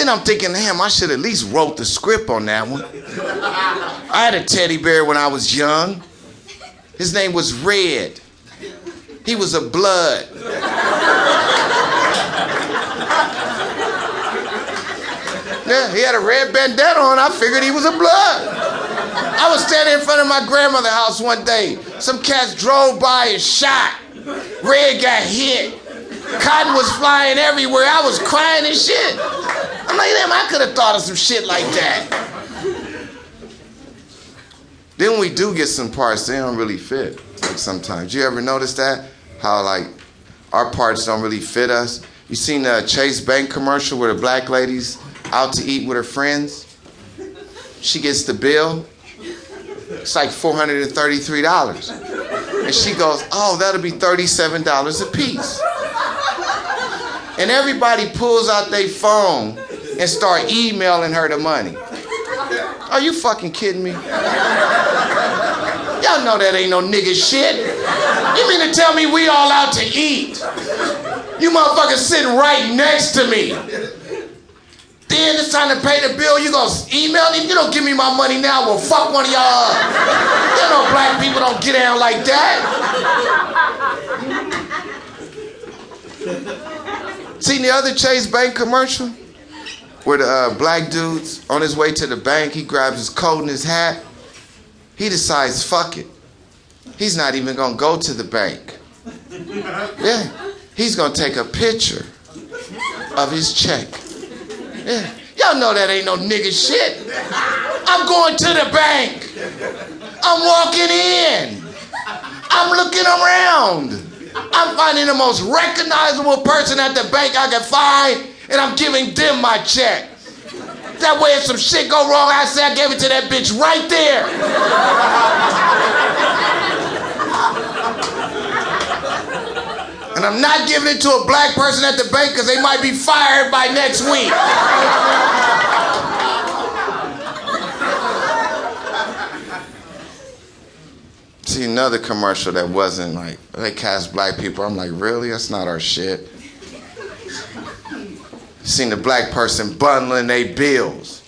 Then I'm thinking, damn, I should at least wrote the script on that one. I had a teddy bear when I was young. His name was Red. He was a blood. Yeah, he had a red bandana on. I figured he was a blood. I was standing in front of my grandmother's house one day. Some cats drove by and shot. Red got hit. Cotton was flying everywhere. I was crying and shit. I'm like, damn, I could have thought of some shit like that. Then we do get some parts, they don't really fit. Like sometimes. You ever notice that? How like our parts don't really fit us? You seen the Chase Bank commercial where the black lady's out to eat with her friends? She gets the bill. It's like $433. And she goes, oh, that'll be $37 a piece. And everybody pulls out their phone and start emailing her the money. Are you fucking kidding me? Y'all know that ain't no nigga shit. You mean to tell me we all out to eat? You motherfuckers sitting right next to me. Then it's time to pay the bill. You gonna email me? You don't give me my money now, well, fuck one of y'all up. You know black people don't get down like that. Seen the other Chase Bank commercial? Where the black dude's on his way to the bank, he grabs his coat and his hat. He decides, fuck it. He's not even gonna go to the bank. Yeah, he's gonna take a picture of his check. Yeah. Y'all know that ain't no nigga shit. I'm going to the bank. I'm walking in. I'm looking around. I'm finding the most recognizable person at the bank I can find, and I'm giving them my check. That way if some shit go wrong, I say I gave it to that bitch right there. And I'm not giving it to a black person at the bank because they might be fired by next week. See another commercial that wasn't like, they cast black people. I'm like, really? That's not our shit. Seen the black person bundling their bills.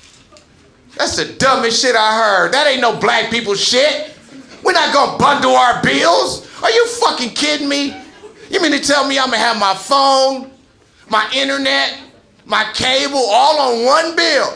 That's the dumbest shit I heard. That ain't no black people shit. We're not gonna bundle our bills. Are you fucking kidding me? You mean to tell me I'm gonna have my phone, my internet, my cable all on one bill?